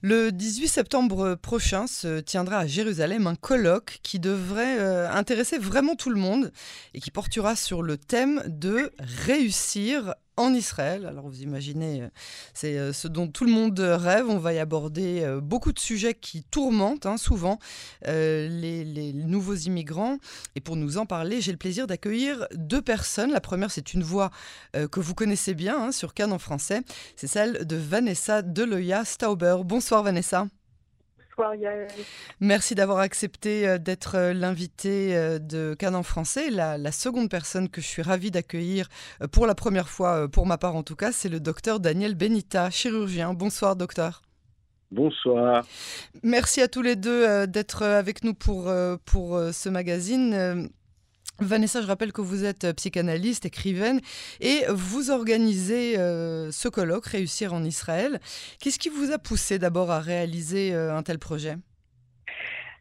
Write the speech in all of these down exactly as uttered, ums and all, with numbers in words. Le dix-huit septembre prochain se tiendra à Jérusalem un colloque qui devrait euh, intéresser vraiment tout le monde et qui portera sur le thème de réussir en Israël. Alors vous imaginez, c'est ce dont tout le monde rêve. On va y aborder beaucoup de sujets qui tourmentent hein, souvent euh, les, les nouveaux immigrants. Et pour nous en parler, j'ai le plaisir d'accueillir deux personnes. La première, c'est une voix euh, que vous connaissez bien hein, sur Cannes en français. C'est celle de Vanessa Deloya Stauber. Bonsoir Vanessa. Merci d'avoir accepté d'être l'invitée de Cannes en français. La, la seconde personne que je suis ravie d'accueillir pour la première fois, pour ma part en tout cas, c'est le docteur Daniel Benita, chirurgien. Bonsoir docteur. Bonsoir. Merci à tous les deux d'être avec nous pour, pour ce magazine. Vanessa, je rappelle que vous êtes psychanalyste, écrivaine, et vous organisez euh, ce colloque « Réussir en Israël ». Qu'est-ce qui vous a poussé d'abord à réaliser euh, un tel projet ?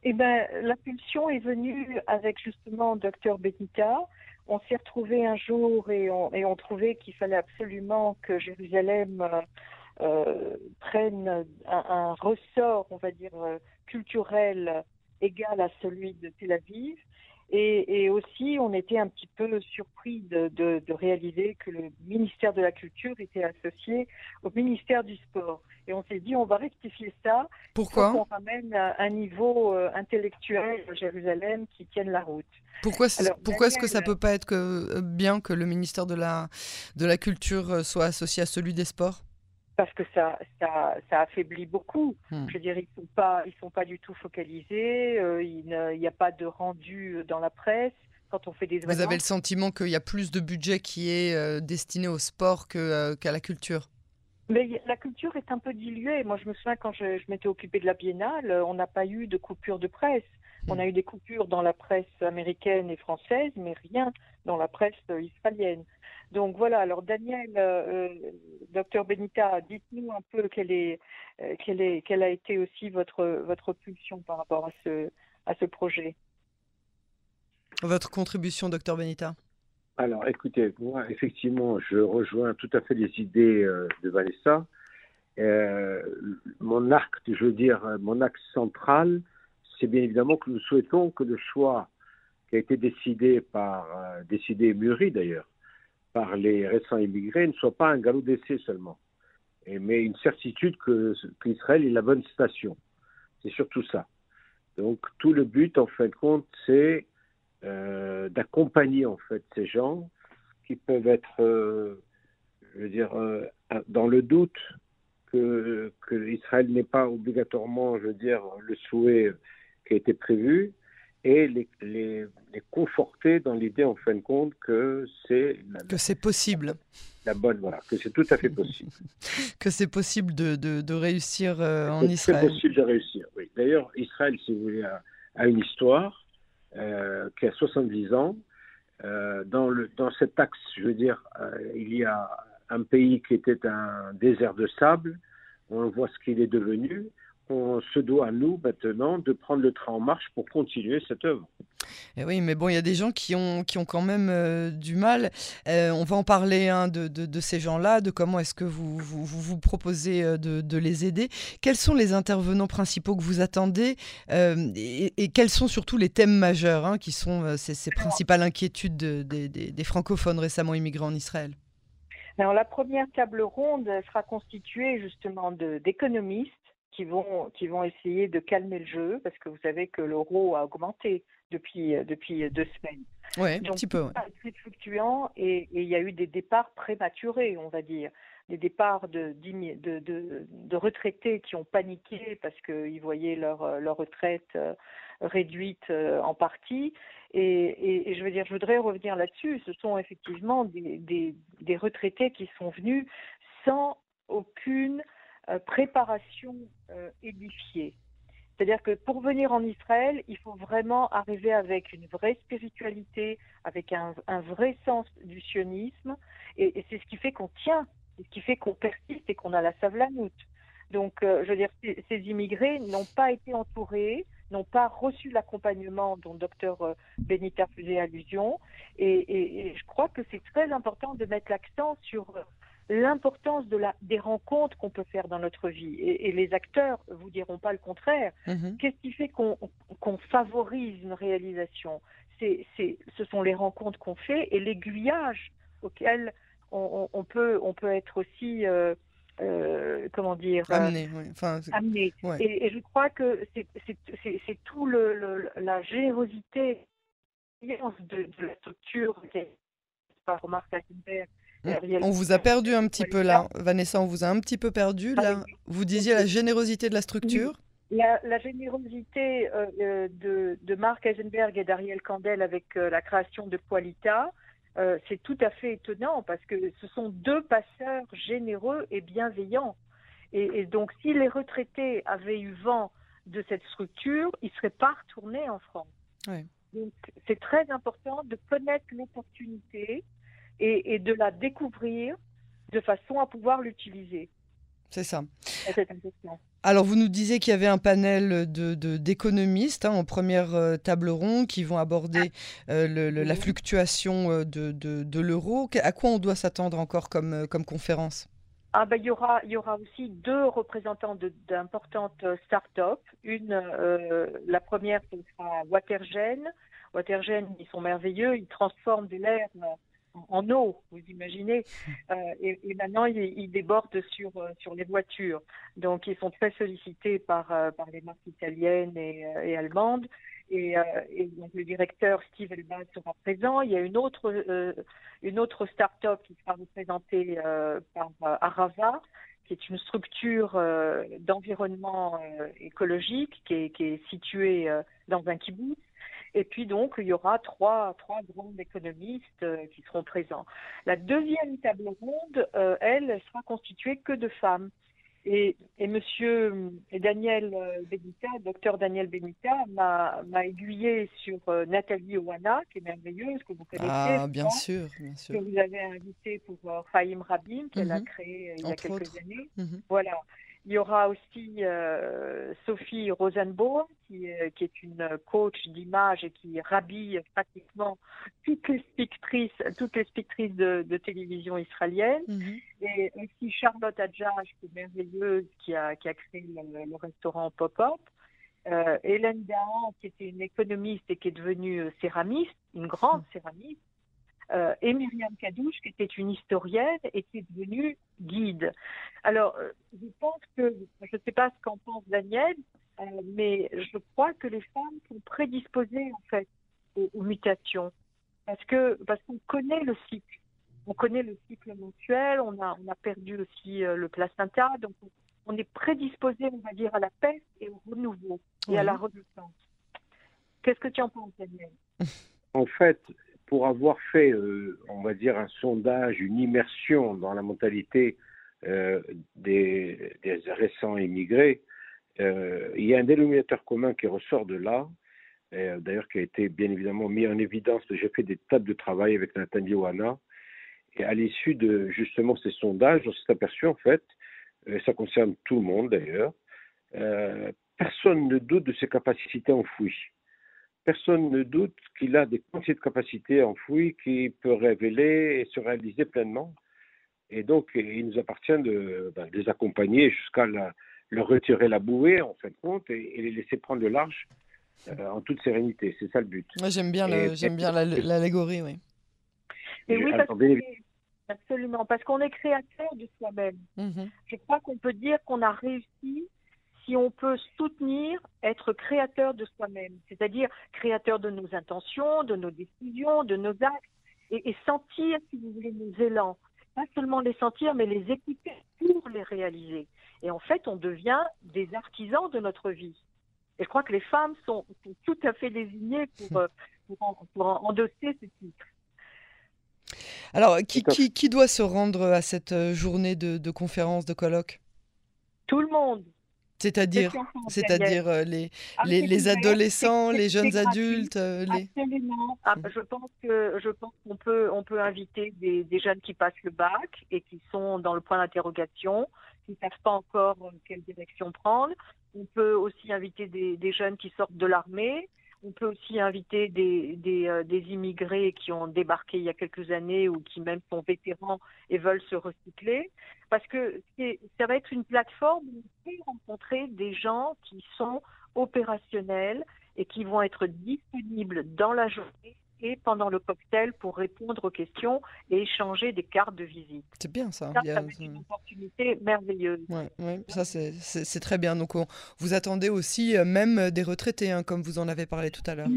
Eh ben, la pulsion est venue avec justement docteur Benita. On s'est retrouvés un jour et on, et on trouvait qu'il fallait absolument que Jérusalem euh, prenne un, un ressort, on va dire, culturel égal à celui de Tel Aviv. Et, et aussi, on était un petit peu surpris de, de, de réaliser que le ministère de la Culture était associé au ministère du Sport. Et on s'est dit, on va rectifier ça. Pourquoi ? Pour qu'on ramène à un niveau intellectuel de Jérusalem qui tienne la route. Pourquoi, Alors, pourquoi est-ce que ça ne peut pas être que, bien que le ministère de la, de la Culture soit associé à celui des Sports ? Parce que ça, ça, ça affaiblit beaucoup. Hmm. Je dirais qu'ils ne sont pas, ils sont pas du tout focalisés. Euh, il n'y a pas de rendu dans la presse quand on fait des. Vous avez le sentiment qu'il y a plus de budget qui est euh, destiné au sport que, euh, qu'à la culture. Mais la culture est un peu diluée. Moi, je me souviens quand je, je m'étais occupée de la Biennale, on n'a pas eu de coupure de presse. Hmm. On a eu des coupures dans la presse américaine et française, mais rien dans la presse israélienne. Donc voilà, alors Daniel, euh, docteur Benita, dites-nous un peu quelle, est, euh, quelle, est, quelle a été aussi votre, votre pulsion par rapport à ce, à ce projet. Votre contribution, docteur Benita. Alors écoutez, moi effectivement, je rejoins tout à fait les idées euh, de Vanessa. Euh, mon arc, je veux dire, mon axe central, c'est bien évidemment que nous souhaitons que le choix qui a été décidé par, euh, décidé et mûri d'ailleurs, par les récents immigrés, ne soit pas un galop d'essai seulement, et, mais une certitude que qu'Israël est la bonne station. C'est surtout ça. Donc tout le but, en fin de compte, c'est euh, d'accompagner en fait ces gens qui peuvent être, euh, je veux dire, euh, dans le doute que, que Israël n'est pas obligatoirement, je veux dire, le souhait qui a été prévu. Et les, les, les conforter dans l'idée, en fin de compte, que c'est... La, que c'est possible. La bonne, voilà, que c'est tout à fait possible. Que c'est possible de, de, de réussir euh, en Israël. C'est possible de réussir, oui. D'ailleurs, Israël, si vous voulez, a, a une histoire euh, qui a soixante-dix ans. Euh, dans, le, dans cet axe, je veux dire, euh, il y a un pays qui était un désert de sable. On voit ce qu'il est devenu. On se doit à nous maintenant de prendre le train en marche pour continuer cette œuvre. Et oui, mais bon, il y a des gens qui ont, qui ont quand même euh, du mal. Euh, on va en parler hein, de, de, de ces gens-là, de comment est-ce que vous vous, vous proposez de, de les aider. Quels sont les intervenants principaux que vous attendez euh, et, et quels sont surtout les thèmes majeurs hein, qui sont euh, ces, ces principales inquiétudes de, de, de, des francophones récemment immigrés en Israël? Alors, la première table ronde sera constituée justement de, d'économistes Qui vont, qui vont essayer de calmer le jeu, parce que vous savez que l'euro a augmenté depuis, depuis deux semaines. Oui, un petit peu. Ouais. C'est fluctuant et il y a eu des départs prématurés, on va dire. Des départs de, de, de, de retraités qui ont paniqué parce qu'ils voyaient leur, leur retraite réduite en partie. Et, et, et je veux dire, je voudrais revenir là-dessus. Ce sont effectivement des, des, des retraités qui sont venus sans aucune... Euh, préparation euh, édifiée. C'est-à-dire que pour venir en Israël, il faut vraiment arriver avec une vraie spiritualité, avec un, un vrai sens du sionisme, et, et c'est ce qui fait qu'on tient, c'est ce qui fait qu'on persiste et qu'on a la savlanout. Donc, euh, je veux dire, ces, ces immigrés n'ont pas été entourés, n'ont pas reçu l'accompagnement dont docteur Benita faisait allusion, et, et, et je crois que c'est très important de mettre l'accent sur... l'importance de la, des rencontres qu'on peut faire dans notre vie. Et, et les acteurs ne vous diront pas le contraire. Mmh. Qu'est-ce qui fait qu'on, qu'on favorise une réalisation ? c'est, c'est, Ce sont les rencontres qu'on fait et l'aiguillage auquel on, on, on, peut, on peut être aussi... Euh, Euh, comment dire amené, euh, oui. enfin, c'est... amené. Ouais. Et, et je crois que c'est, c'est, c'est, c'est tout le, le, la générosité de, de la structure par Marc Eisenberg. On vous a perdu un petit peu là, Vanessa, on vous a un petit peu perdu là. Vous disiez la générosité de la structure. La, la générosité euh, de, de Marc Eisenberg et d'Ariel Kandel avec euh, la création de Qualita. Euh, c'est tout à fait étonnant parce que ce sont deux passeurs généreux et bienveillants. Et, et donc, si les retraités avaient eu vent de cette structure, ils ne seraient pas retournés en France. Oui. Donc, c'est très important de connaître l'opportunité et, et de la découvrir de façon à pouvoir l'utiliser. C'est ça. C'est important. Alors, vous nous disiez qu'il y avait un panel de, de, d'économistes hein, en première euh, table ronde qui vont aborder euh, le, le, la fluctuation de, de, de l'euro. À quoi on doit s'attendre encore comme, comme conférence ? Ah ben, il y aura, il y aura aussi deux représentants de, d'importantes start-up. Une, euh, la première, ce sera Watergen. Watergen, ils sont merveilleux, ils transforment de l'air en eau, vous imaginez, euh, et, et maintenant ils il débordent sur, sur les voitures. Donc ils sont très sollicités par, par les marques italiennes et, et allemandes. Et, euh, et donc le directeur Steve Elbaz sera présent. Il y a une autre, euh, une autre start-up qui sera représentée euh, par euh, Arava, qui est une structure euh, d'environnement euh, écologique qui est, qui est située euh, dans un kibbutz. Et puis donc, il y aura trois, trois grands économistes euh, qui seront présents. La deuxième table ronde, euh, elle, sera constituée que de femmes. Et, et monsieur et Daniel Benita, docteur Daniel Benita, m'a, m'a aiguillé sur euh, Nathalie Oana, qui est merveilleuse, que vous connaissez. Ah, bien sûr, bien sûr. Que vous avez invitée pour euh, Chaim Rabin, qu'elle mmh. a créée il y a quelques autres. années. Mmh. Voilà. Il y aura aussi euh, Sophie Rosenborn, qui, euh, qui est une coach d'image et qui rhabille pratiquement toutes les spectrices, toutes les spectrices de, de télévision israélienne. Mm-hmm. Et aussi Charlotte Adjaj, qui est merveilleuse, qui a, qui a créé le, le restaurant Pop-Up. Euh, Hélène Dahan, qui était une économiste et qui est devenue céramiste, une grande céramiste. Euh, et Myriam Kadouche, qui était une historienne et qui est devenue guide. Alors, je pense que, je ne sais pas ce qu'en pense Daniel, euh, mais je crois que les femmes sont prédisposées, en fait, aux, aux mutations. Parce que, parce qu'on connaît le cycle. On connaît le cycle mensuel, on a, on a perdu aussi euh, le placenta, donc on, on est prédisposé, on va dire, à la peste et au renouveau, et mmh. à la renaissance. Qu'est-ce que tu en penses, Daniel ? En fait... Pour avoir fait, euh, on va dire, un sondage, une immersion dans la mentalité euh, des, des récents immigrés, euh, il y a un dénominateur commun qui ressort de là, euh, d'ailleurs qui a été bien évidemment mis en évidence. J'ai fait des tables de travail avec Nathan Diwana, et à l'issue de justement ces sondages, on s'est aperçu en fait, et ça concerne tout le monde d'ailleurs, euh, personne ne doute de ses capacités enfouies. Personne ne doute qu'il a des quantités de capacités enfouies qui peut révéler et se réaliser pleinement. Et donc, il nous appartient de, ben, de les accompagner jusqu'à la, leur retirer la bouée, en fin de compte, et, et les laisser prendre le large euh, en toute sérénité. C'est ça le but. Moi, j'aime bien, le, j'aime bien la, l'allégorie, oui. Et oui, parce que, absolument, parce qu'on est créateur de soi-même. Mm-hmm. Je crois qu'on peut dire qu'on a réussi si on peut soutenir, être créateur de soi-même, c'est-à-dire créateur de nos intentions, de nos décisions, de nos actes, et, et sentir, si vous voulez, nos élans. Pas seulement les sentir, mais les écouter pour les réaliser. Et en fait, on devient des artisans de notre vie. Et je crois que les femmes sont, sont tout à fait désignées pour, pour, en, pour en endosser ce titre. Alors, qui, qui, qui doit se rendre à cette journée de, de conférence, de colloque ? Tout le monde. C'est-à-dire, c'est-à-dire euh, les, les, les adolescents, les jeunes adultes euh, les... Absolument. Ah, je pense que, je pense qu'on peut, on peut inviter des, des jeunes qui passent le bac et qui sont dans le point d'interrogation, qui ne savent pas encore quelle direction prendre. On peut aussi inviter des, des jeunes qui sortent de l'armée. On peut aussi inviter des, des, euh, des immigrés qui ont débarqué il y a quelques années ou qui même sont vétérans et veulent se recycler, parce que c'est, ça va être une plateforme où on peut rencontrer des gens qui sont opérationnels et qui vont être disponibles dans la journée et pendant le cocktail pour répondre aux questions et échanger des cartes de visite. C'est bien ça. Ça, ça c'est une opportunité merveilleuse. Oui, ouais, ça c'est, c'est, c'est très bien. Donc on, vous attendez aussi euh, même des retraités, hein, comme vous en avez parlé tout à l'heure.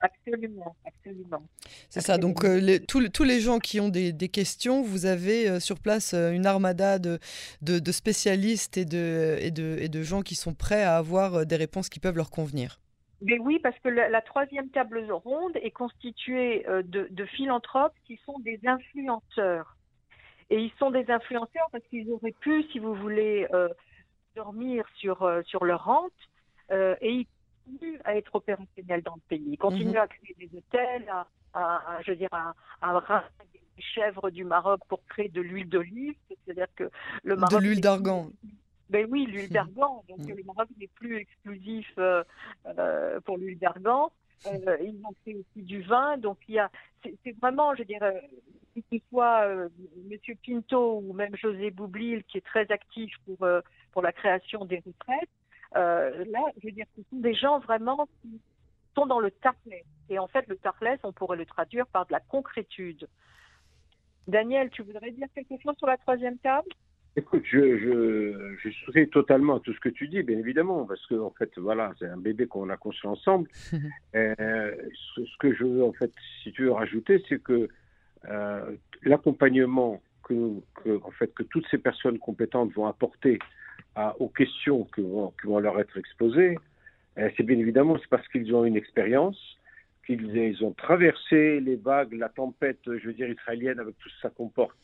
Absolument, absolument. C'est absolument. Ça, donc euh, les, tout, tous les gens qui ont des, des questions, vous avez euh, sur place euh, une armada de, de, de spécialistes et de, et, de, et de gens qui sont prêts à avoir euh, des réponses qui peuvent leur convenir. Mais oui, parce que la, la troisième table ronde est constituée de, de philanthropes qui sont des influenceurs. Et ils sont des influenceurs parce qu'ils auraient pu, si vous voulez, euh, dormir sur, euh, sur leur rente euh, et ils continuent à être opérationnels dans le pays. Ils continuent mmh. à créer des hôtels, à, à, à je veux dire, à, à raser des chèvres du Maroc pour créer de l'huile d'olive. C'est-à-dire que le Maroc... De l'huile d'argan. Ben oui, l'huile d'argan. Donc le Maroc n'est plus exclusif euh, euh, pour l'huile d'argan. Euh, ils ont fait aussi du vin. Donc il y a, c'est, c'est vraiment, je dirais, que ce soit euh, Monsieur Pinto ou même José Boublil qui est très actif pour euh, pour la création des retraites. Euh, là, je veux dire, ce sont des gens vraiment qui sont dans le tarlès. Et en fait, le tarlès, on pourrait le traduire par de la concrétude. Daniel, tu voudrais dire quelque chose sur la troisième table? Écoute, je, je, je souscris totalement à tout ce que tu dis, bien évidemment, parce que en fait, voilà, c'est un bébé qu'on a construit ensemble. euh, ce, ce que je veux, en fait, si tu veux rajouter, c'est que euh, l'accompagnement que, que, en fait, que toutes ces personnes compétentes vont apporter à, aux questions qui vont, qui vont leur être exposées, euh, c'est bien évidemment c'est parce qu'ils ont une expérience, qu'ils ils ont traversé les vagues, la tempête, je veux dire, israélienne, avec tout ce que ça comporte.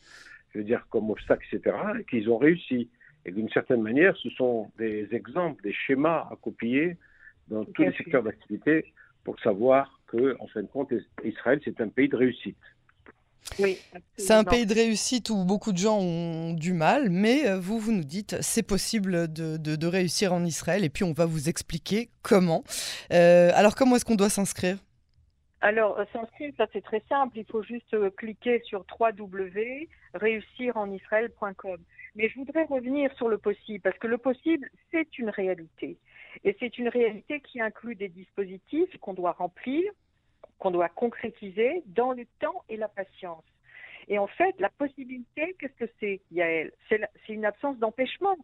Je veux dire, comme obstacle, et cetera, et qu'ils ont réussi. Et d'une certaine manière, ce sont des exemples, des schémas à copier dans tous les secteurs d'activité pour savoir qu'en fin de compte, Israël, c'est un pays de réussite. Oui, c'est un pays de réussite où beaucoup de gens ont du mal, mais vous, vous nous dites c'est possible de, de, de réussir en Israël, et puis on va vous expliquer comment. Euh, alors, comment est-ce qu'on doit s'inscrire ? Alors, s'inscrire, ça c'est très simple, il faut juste euh, cliquer sur w w w point réussir en israël point com. Mais je voudrais revenir sur le possible, parce que le possible, c'est une réalité. Et c'est une réalité qui inclut des dispositifs qu'on doit remplir, qu'on doit concrétiser dans le temps et la patience. Et en fait, la possibilité, qu'est-ce que c'est, Yael ? C'est, la, c'est une absence d'empêchement,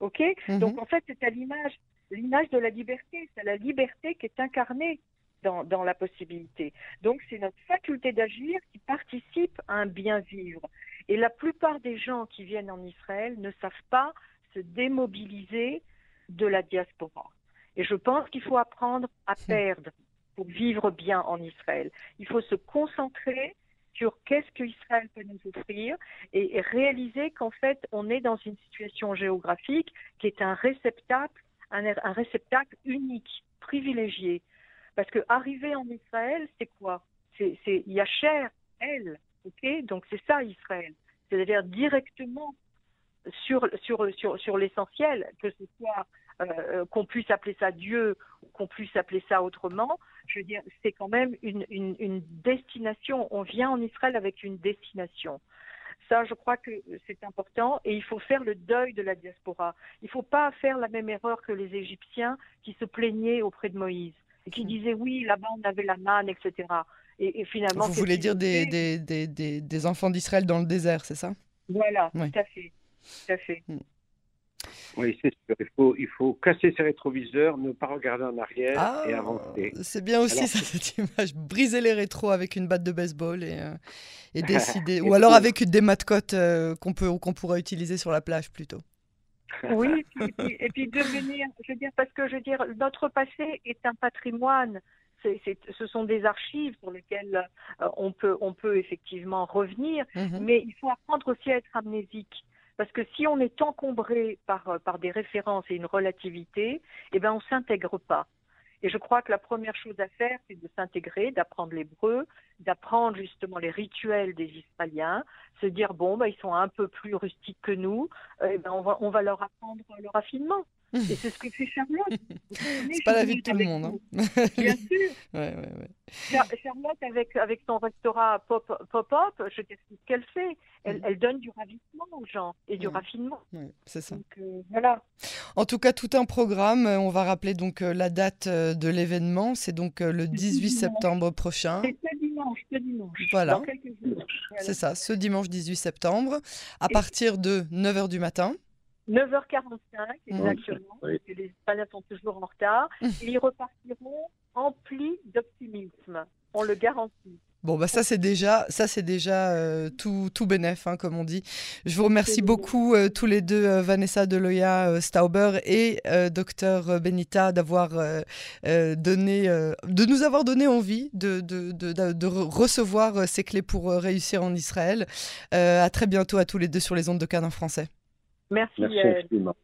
ok ? Mm-hmm. Donc en fait, c'est à l'image, l'image de la liberté, c'est la liberté qui est incarnée. Dans, dans la possibilité. Donc, c'est notre faculté d'agir qui participe à un bien-vivre. Et la plupart des gens qui viennent en Israël ne savent pas se démobiliser de la diaspora. Et je pense qu'il faut apprendre à perdre pour vivre bien en Israël. Il faut se concentrer sur qu'est-ce qu'Israël peut nous offrir et, et réaliser qu'en fait, on est dans une situation géographique qui est un réceptacle, un, un réceptacle unique, privilégié. Parce que arriver en Israël, c'est quoi ? C'est, c'est Yacher, elle, ok ? Donc c'est ça Israël, c'est-à-dire directement sur sur sur sur l'essentiel, que ce soit euh, qu'on puisse appeler ça Dieu ou qu'on puisse appeler ça autrement. Je veux dire, c'est quand même une une, une destination. On vient en Israël avec une destination. Ça, je crois que c'est important et il faut faire le deuil de la diaspora. Il ne faut pas faire la même erreur que les Égyptiens qui se plaignaient auprès de Moïse. Qui disaient oui, là-bas on avait la manne, et cetera. Et, et finalement, vous voulez dire des, des, des, des, des enfants d'Israël dans le désert, c'est ça ? Voilà, oui. Tout à fait. Tout à fait. Oui, c'est sûr. Il faut, il faut casser ses rétroviseurs, ne pas regarder en arrière ah, et avancer. C'est bien aussi alors, ça, cette image. Briser les rétros avec une batte de baseball et, euh, et décider. Ou alors avec des mascottes euh, qu'on peut, qu'on pourrait utiliser sur la plage plutôt. Oui, et puis, et puis devenir, je veux dire, parce que je veux dire, notre passé est un patrimoine. C'est, c'est, ce sont des archives sur lesquelles euh, on peut, on peut effectivement revenir, mm-hmm. mais il faut apprendre aussi à être amnésique, parce que si on est encombré par par des références et une relativité, eh ben on s'intègre pas. Et je crois que la première chose à faire, c'est de s'intégrer, d'apprendre l'hébreu, d'apprendre justement les rituels des Israéliens, se dire bon, bah, ils sont un peu plus rustiques que nous, euh, et ben, on, va, on va leur apprendre le raffinement. Et c'est ce que fait Charlotte. C'est pas la vie de tout le monde. Hein. Bien sûr. Ouais, ouais, ouais. Charlotte, avec, avec son restaurant pop-up, pop, je sais ce qu'elle fait. Elle, mmh. elle donne du ravissement aux gens et du ouais. raffinement. Ouais, c'est ça. Donc, euh, voilà. En tout cas, tout un programme. On va rappeler donc la date de l'événement. C'est donc le dix-huit septembre prochain. C'est ce dimanche. Ce dimanche. Voilà. Dans quelques jours. Voilà. C'est ça, ce dimanche dix-huit septembre, à et partir de neuf heures du matin. neuf heures quarante-cinq, exactement, oui. les Espagnols sont toujours en retard. Ils repartiront remplis d'optimisme, on le garantit. Bon, bah ça, c'est déjà, ça, c'est déjà euh, tout, tout bénef, hein, comme on dit. Je vous remercie beaucoup, euh, tous les deux, euh, Vanessa Deloya euh, Stauber et euh, Docteur Benita, d'avoir euh, donné, euh, de nous avoir donné envie de, de, de, de, de recevoir ces clés pour euh, réussir en Israël. Euh, à très bientôt à tous les deux sur les ondes de Cannes en français. Merci. Merci infiniment.